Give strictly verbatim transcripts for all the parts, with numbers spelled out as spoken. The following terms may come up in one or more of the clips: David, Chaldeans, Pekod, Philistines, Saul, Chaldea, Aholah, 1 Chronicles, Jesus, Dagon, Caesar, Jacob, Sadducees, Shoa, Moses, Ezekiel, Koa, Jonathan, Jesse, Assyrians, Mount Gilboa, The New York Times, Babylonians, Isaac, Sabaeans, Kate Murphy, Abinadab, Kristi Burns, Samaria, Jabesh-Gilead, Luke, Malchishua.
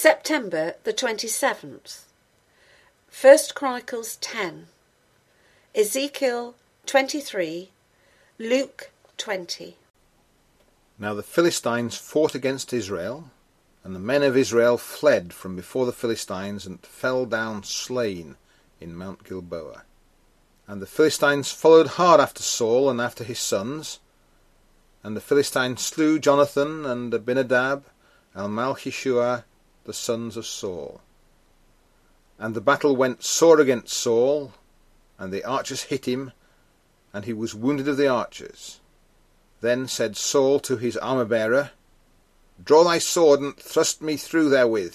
September the twenty-seventh, First Chronicles ten, Ezekiel twenty-three, Luke twenty. Now the Philistines fought against Israel, and the men of Israel fled from before the Philistines and fell down slain in Mount Gilboa. And the Philistines followed hard after Saul and after his sons, and the Philistines slew Jonathan and Abinadab and Malchishua, the sons of Saul. And the battle went sore against Saul, and the archers hit him, and he was wounded of the archers. Then said Saul to his armour-bearer, "Draw thy sword and thrust me through therewith,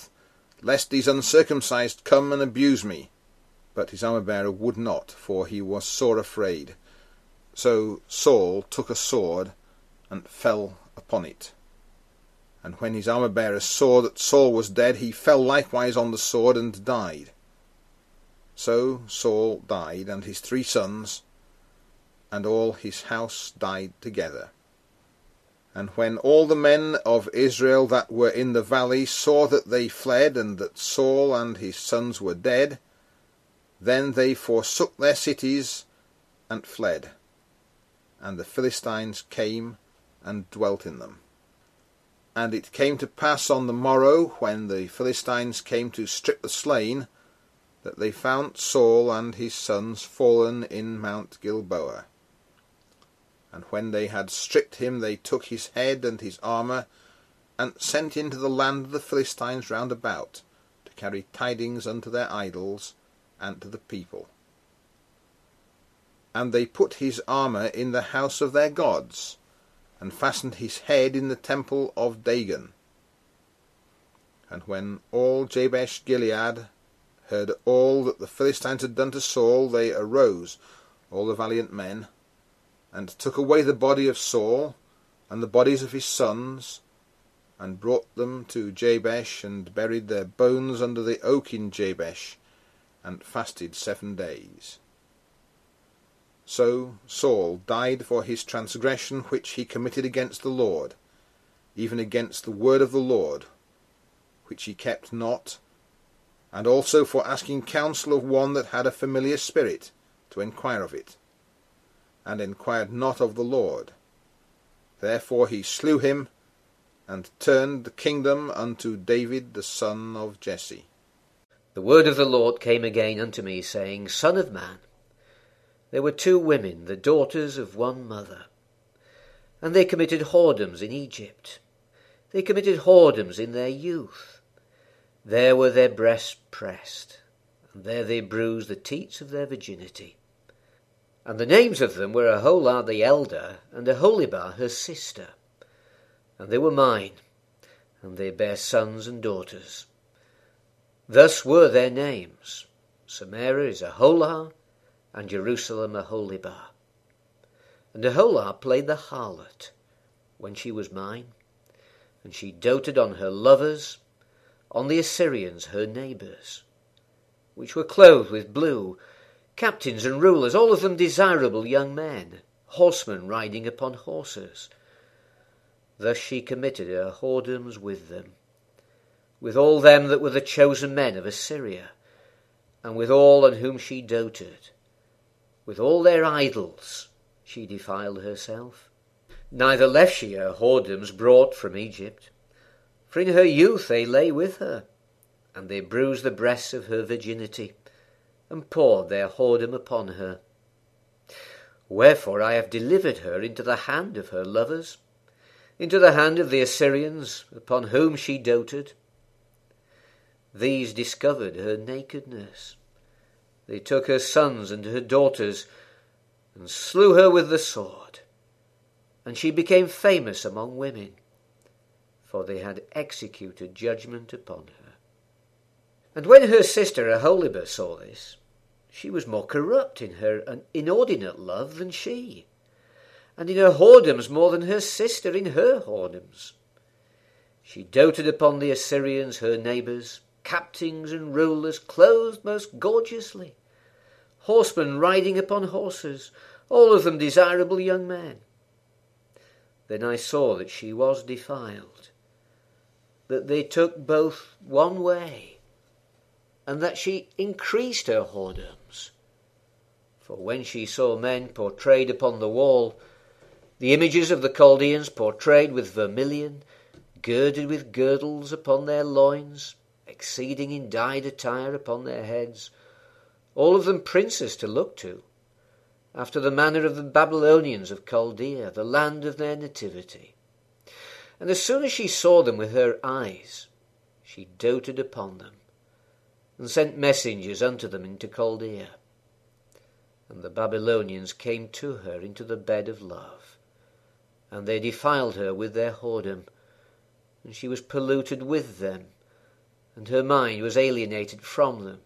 lest these uncircumcised come and abuse me." But his armour-bearer would not, for he was sore afraid. So Saul took a sword and fell upon it. And when his armour-bearer saw that Saul was dead, he fell likewise on the sword and died. So Saul died, and his three sons, and all his house died together. And when all the men of Israel that were in the valley saw that they fled, and that Saul and his sons were dead, then they forsook their cities and fled. And the Philistines came and dwelt in them. And it came to pass on the morrow, when the Philistines came to strip the slain, that they found Saul and his sons fallen in Mount Gilboa. And when they had stripped him, they took his head and his armour, and sent into the land of the Philistines round about, to carry tidings unto their idols and to the people. And they put his armour in the house of their gods, and fastened his head in the temple of Dagon. And when all Jabesh-Gilead heard all that the Philistines had done to Saul, they arose, all the valiant men, and took away the body of Saul, and the bodies of his sons, and brought them to Jabesh, and buried their bones under the oak in Jabesh, and fasted seven days. So Saul died for his transgression which he committed against the Lord, even against the word of the Lord, which he kept not, and also for asking counsel of one that had a familiar spirit, to enquire of it, and enquired not of the Lord. Therefore he slew him, and turned the kingdom unto David the son of Jesse. The word of the Lord came again unto me, saying, Son of man, there were two women, the daughters of one mother, and they committed whoredoms in Egypt. They committed whoredoms in their youth. There were their breasts pressed, and there they bruised the teats of their virginity. And the names of them were Aholah the elder, and Aholibah her sister. And they were mine, and they bare sons and daughters. Thus were their names. Samaria is Aholah, and Jerusalem Aholibah. And Aholah played the harlot when she was mine, and she doted on her lovers, on the Assyrians her neighbours, which were clothed with blue, captains and rulers, all of them desirable young men, horsemen riding upon horses. Thus she committed her whoredoms with them, with all them that were the chosen men of Assyria, and with all on whom she doted. With all their idols she defiled herself. Neither left she her whoredoms brought from Egypt, for in her youth they lay with her, and they bruised the breasts of her virginity, and poured their whoredom upon her. Wherefore I have delivered her into the hand of her lovers, into the hand of the Assyrians, upon whom she doted. These discovered her nakedness. They took her sons and her daughters, and slew her with the sword. And she became famous among women, for they had executed judgment upon her. And when her sister Aholibah saw this, she was more corrupt in her inordinate love than she, and in her whoredoms more than her sister in her whoredoms. She doted upon the Assyrians her neighbours, captains and rulers clothed most gorgeously, horsemen riding upon horses, all of them desirable young men. Then I saw that she was defiled. that they took both one way, and that she increased her whoredoms. For when she saw men portrayed upon the wall, the images of the Chaldeans portrayed with vermilion, girded with girdles upon their loins, exceeding in dyed attire upon their heads, all of them princes to look to, after the manner of the Babylonians of Chaldea, the land of their nativity. And as soon as she saw them with her eyes, she doted upon them, and sent messengers unto them into Chaldea. And the Babylonians came to her into the bed of love, and they defiled her with their whoredom, and she was polluted with them, and her mind was alienated from them.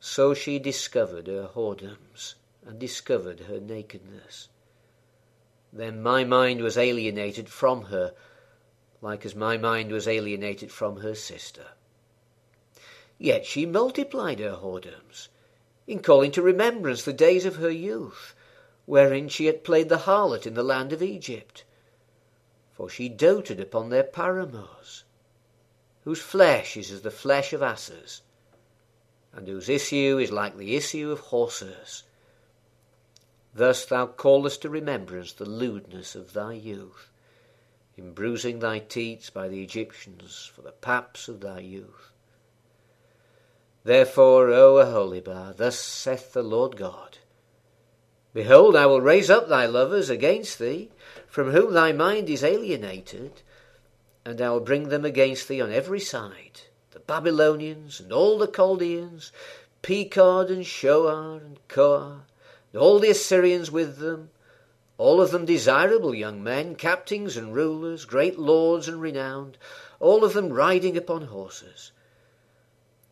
So she discovered her whoredoms, and discovered her nakedness. Then my mind was alienated from her, like as my mind was alienated from her sister. Yet she multiplied her whoredoms, in calling to remembrance the days of her youth, wherein she had played the harlot in the land of Egypt. For she doted upon their paramours, whose flesh is as the flesh of asses, and whose issue is like the issue of horses. Thus thou callest to remembrance the lewdness of thy youth, in bruising thy teats by the Egyptians for the paps of thy youth. Therefore, O Aholibah, thus saith the Lord God, Behold, I will raise up thy lovers against thee, from whom thy mind is alienated, and I will bring them against thee on every side, the Babylonians and all the Chaldeans, Pekod and Shoa and Koa, and all the Assyrians with them, all of them desirable young men, captains and rulers, great lords and renowned, all of them riding upon horses.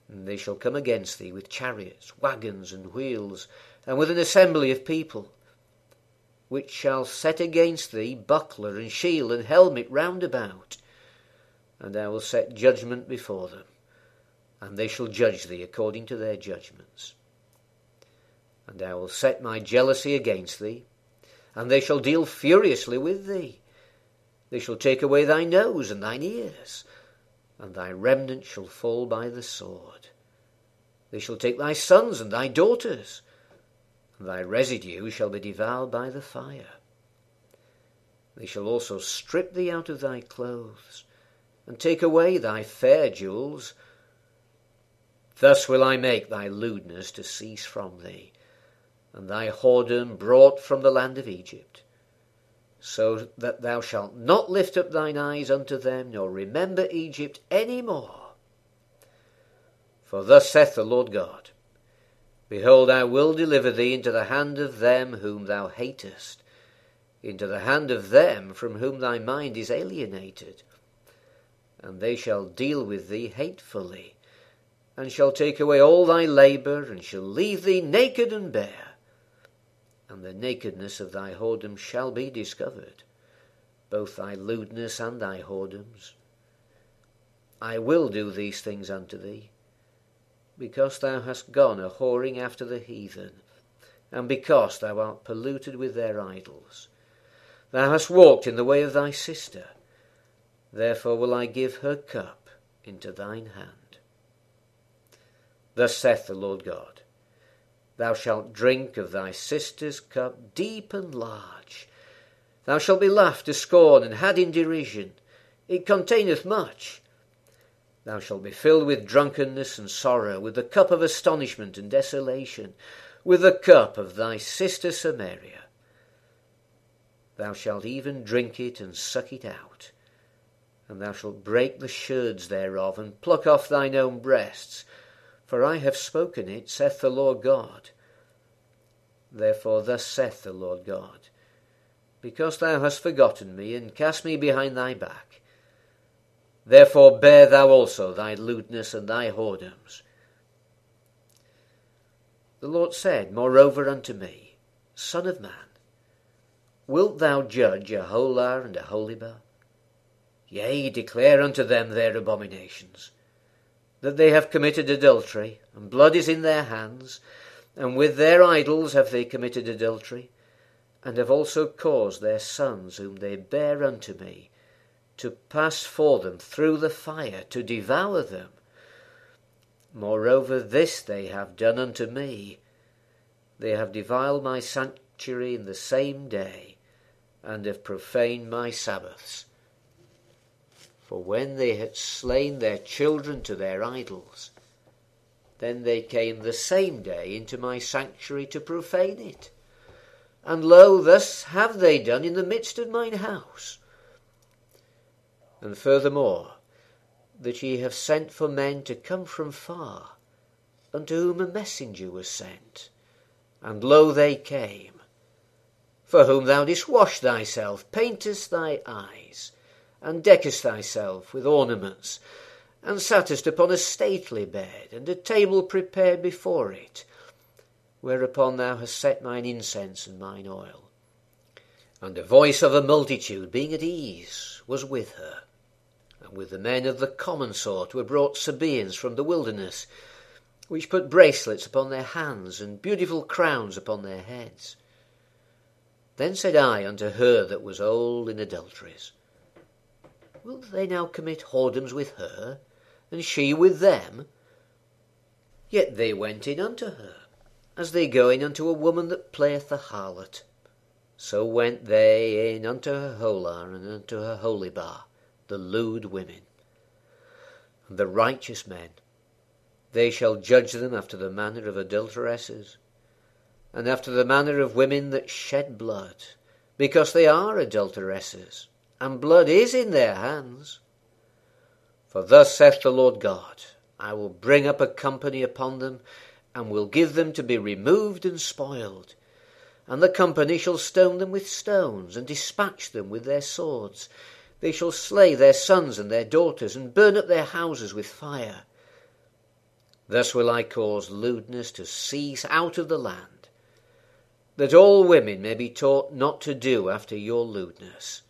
And they shall come against thee with chariots, wagons, and wheels, and with an assembly of people, which shall set against thee buckler and shield and helmet round about. And I will set judgment before them, and they shall judge thee according to their judgments. And I will set my jealousy against thee, and they shall deal furiously with thee. They shall take away thy nose and thine ears, and thy remnant shall fall by the sword. They shall take thy sons and thy daughters, and thy residue shall be devoured by the fire. They shall also strip thee out of thy clothes, and take away thy fair jewels. Thus will I make thy lewdness to cease from thee, and thy whoredom brought from the land of Egypt, so that thou shalt not lift up thine eyes unto them, nor remember Egypt any more. For thus saith the Lord God, Behold, I will deliver thee into the hand of them whom thou hatest, into the hand of them from whom thy mind is alienated, and they shall deal with thee hatefully, and shall take away all thy labour, and shall leave thee naked and bare. And the nakedness of thy whoredom shall be discovered, both thy lewdness and thy whoredoms. I will do these things unto thee, because thou hast gone a whoring after the heathen, and because thou art polluted with their idols. Thou hast walked in the way of thy sister, therefore will I give her cup into thine hand. Thus saith the Lord God, Thou shalt drink of thy sister's cup deep and large. Thou shalt be laughed to scorn and had in derision. It containeth much. Thou shalt be filled with drunkenness and sorrow, with the cup of astonishment and desolation, with the cup of thy sister Samaria. Thou shalt even drink it and suck it out, and thou shalt break the sherds thereof, and pluck off thine own breasts, for I have spoken it, saith the Lord God. Therefore thus saith the Lord God, Because thou hast forgotten me, and cast me behind thy back, therefore bear thou also thy lewdness and thy whoredoms. The Lord said, Moreover unto me, Son of man, wilt thou judge Aholah and Aholibah? Yea, declare unto them their abominations, that they have committed adultery, and blood is in their hands, and with their idols have they committed adultery, and have also caused their sons, whom they bare unto me, to pass for them through the fire, to devour them. Moreover, this they have done unto me. They have defiled my sanctuary in the same day, and have profaned my Sabbaths. For when they had slain their children to their idols, then they came the same day into my sanctuary to profane it. And lo, thus have they done in the midst of mine house. And furthermore, that ye have sent for men to come from far, unto whom a messenger was sent. And lo, they came, for whom thou didst wash thyself, paintest thy eyes, and deckest thyself with ornaments, and sattest upon a stately bed, and a table prepared before it, whereupon thou hast set mine incense and mine oil. And the voice of a multitude, being at ease, was with her. And with the men of the common sort were brought Sabaeans from the wilderness, which put bracelets upon their hands, and beautiful crowns upon their heads. Then said I unto her that was old in adulteries, Wilt they now commit whoredoms with her, and she with them? Yet they went in unto her, as they go in unto a woman that playeth the harlot. So went they in unto Aholah and unto Aholibah, the lewd women. And the righteous men, they shall judge them after the manner of adulteresses, and after the manner of women that shed blood, because they are adulteresses, and blood is in their hands. For thus saith the Lord God, I will bring up a company upon them, and will give them to be removed and spoiled. And the company shall stone them with stones, and dispatch them with their swords. They shall slay their sons and their daughters, and burn up their houses with fire. Thus will I cause lewdness to cease out of the land, that all women may be taught not to do after your lewdness.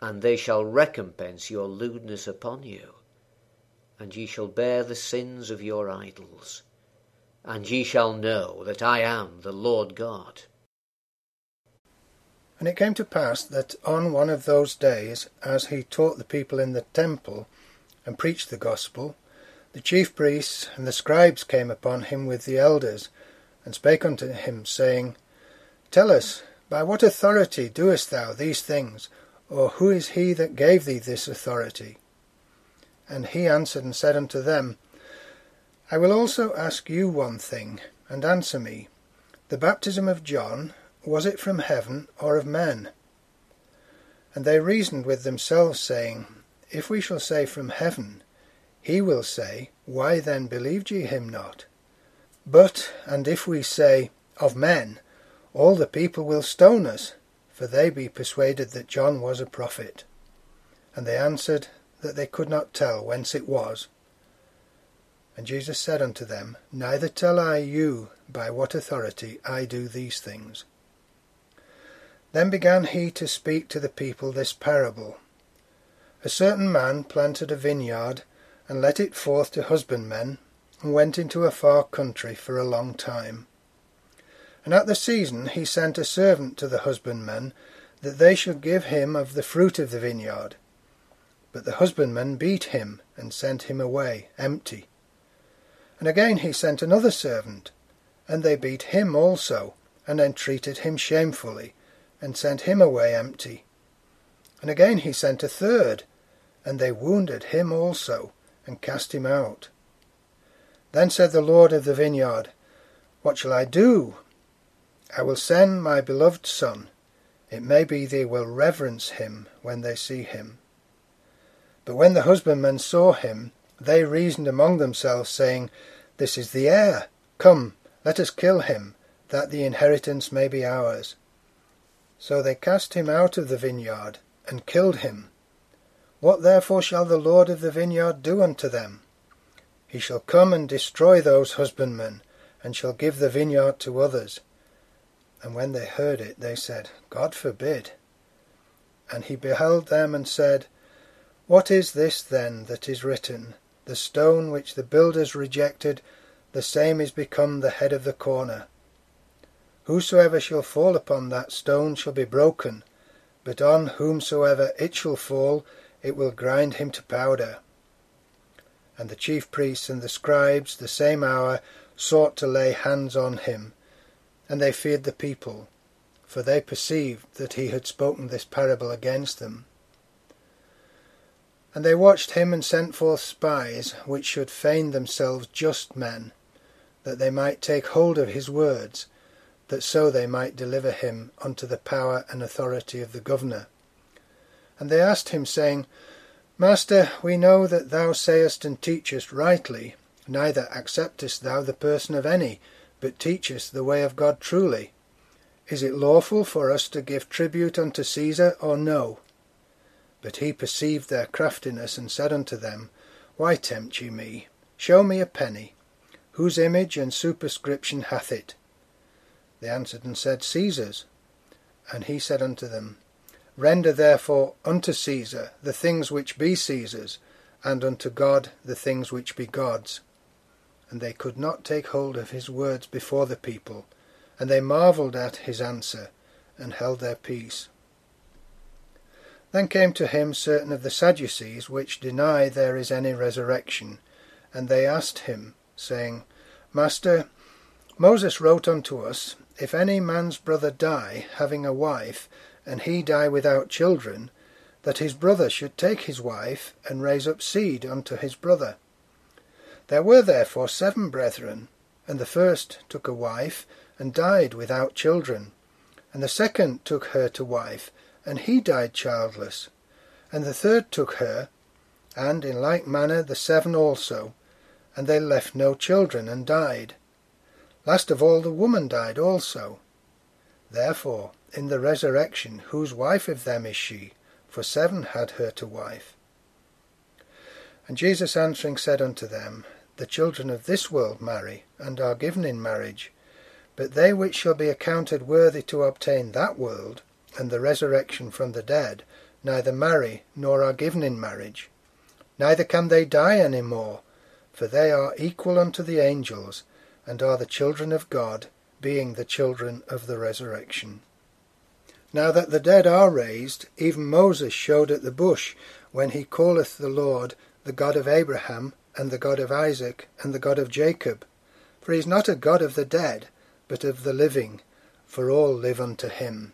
And they shall recompense your lewdness upon you, and ye shall bear the sins of your idols, and ye shall know that I am the Lord God. And it came to pass that on one of those days, as he taught the people in the temple, and preached the gospel, the chief priests and the scribes came upon him with the elders, and spake unto him, saying, Tell us, by what authority doest thou these things? Or who is he that gave thee this authority? And he answered and said unto them, I will also ask you one thing, and answer me. The baptism of John, was it from heaven or of men? And they reasoned with themselves, saying, If we shall say from heaven, he will say, Why then believed ye him not? But, and if we say, Of men, all the people will stone us, for they be persuaded that John was a prophet. And they answered that they could not tell whence it was. And Jesus said unto them, Neither tell I you by what authority I do these things. Then began he to speak to the people this parable. A certain man planted a vineyard, and let it forth to husbandmen, and went into a far country for a long time. And at the season he sent a servant to the husbandmen, that they should give him of the fruit of the vineyard. But the husbandmen beat him, and sent him away empty. And again he sent another servant, and they beat him also, and entreated him shamefully, and sent him away empty. And again he sent a third, and they wounded him also, and cast him out. Then said the Lord of the vineyard, What shall I do? I will send my beloved son. It may be they will reverence him when they see him. But when the husbandmen saw him, they reasoned among themselves, saying, This is the heir. Come, let us kill him, that the inheritance may be ours. So they cast him out of the vineyard, and killed him. What therefore shall the Lord of the vineyard do unto them? He shall come and destroy those husbandmen, and shall give the vineyard to others. And when they heard it, they said, God forbid. And he beheld them and said, What is this then that is written? The stone which the builders rejected, the same is become the head of the corner. Whosoever shall fall upon that stone shall be broken, but on whomsoever it shall fall, it will grind him to powder. And the chief priests and the scribes the same hour sought to lay hands on him, and they feared the people, for they perceived that he had spoken this parable against them. And they watched him, and sent forth spies, which should feign themselves just men, that they might take hold of his words, that so they might deliver him unto the power and authority of the governor. And they asked him, saying, Master, we know that thou sayest and teachest rightly, neither acceptest thou the person of any, but teachest the way of God truly. Is it lawful for us to give tribute unto Caesar, or no? But he perceived their craftiness, and said unto them, Why tempt ye me? Show me a penny. Whose image and superscription hath it? They answered and said, Caesar's. And he said unto them, Render therefore unto Caesar the things which be Caesar's, and unto God the things which be God's. And they could not take hold of his words before the people, and they marvelled at his answer, and held their peace. Then came to him certain of the Sadducees, which deny there is any resurrection, and they asked him, saying, Master, Moses wrote unto us, If any man's brother die, having a wife, and he die without children, that his brother should take his wife, and raise up seed unto his brother. There were therefore seven brethren, and the first took a wife, and died without children. And the second took her to wife, and he died childless. And the third took her, and in like manner the seven also, and they left no children, and died. Last of all the woman died also. Therefore, in the resurrection, whose wife of them is she? For seven had her to wife. And Jesus answering said unto them, The children of this world marry, and are given in marriage. But they which shall be accounted worthy to obtain that world, and the resurrection from the dead, neither marry, nor are given in marriage. Neither can they die any more, for they are equal unto the angels, and are the children of God, being the children of the resurrection. Now that the dead are raised, even Moses showed at the bush, when he calleth the Lord, the God of Abraham, and the God of Isaac, and the God of Jacob. For he is not a God of the dead, but of the living, for all live unto him.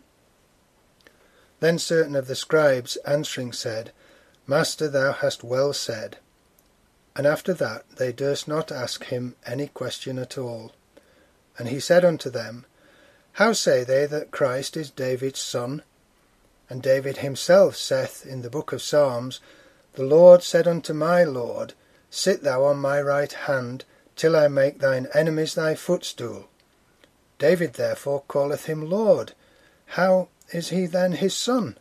Then certain of the scribes answering said, Master, thou hast well said. And after that they durst not ask him any question at all. And he said unto them, How say they that Christ is David's son? And David himself saith in the book of Psalms, The Lord said unto my Lord, Sit thou on my right hand, till I make thine enemies thy footstool. David therefore calleth him Lord. How is he then his son?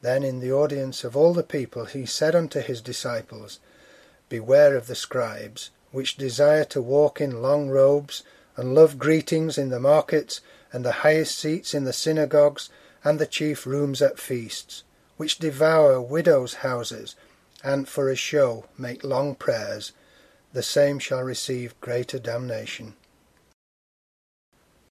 Then in the audience of all the people he said unto his disciples, Beware of the scribes, which desire to walk in long robes, and love greetings in the markets, and the highest seats in the synagogues, and the chief rooms at feasts, which devour widows' houses, and for a show make long prayers. The same shall receive greater damnation.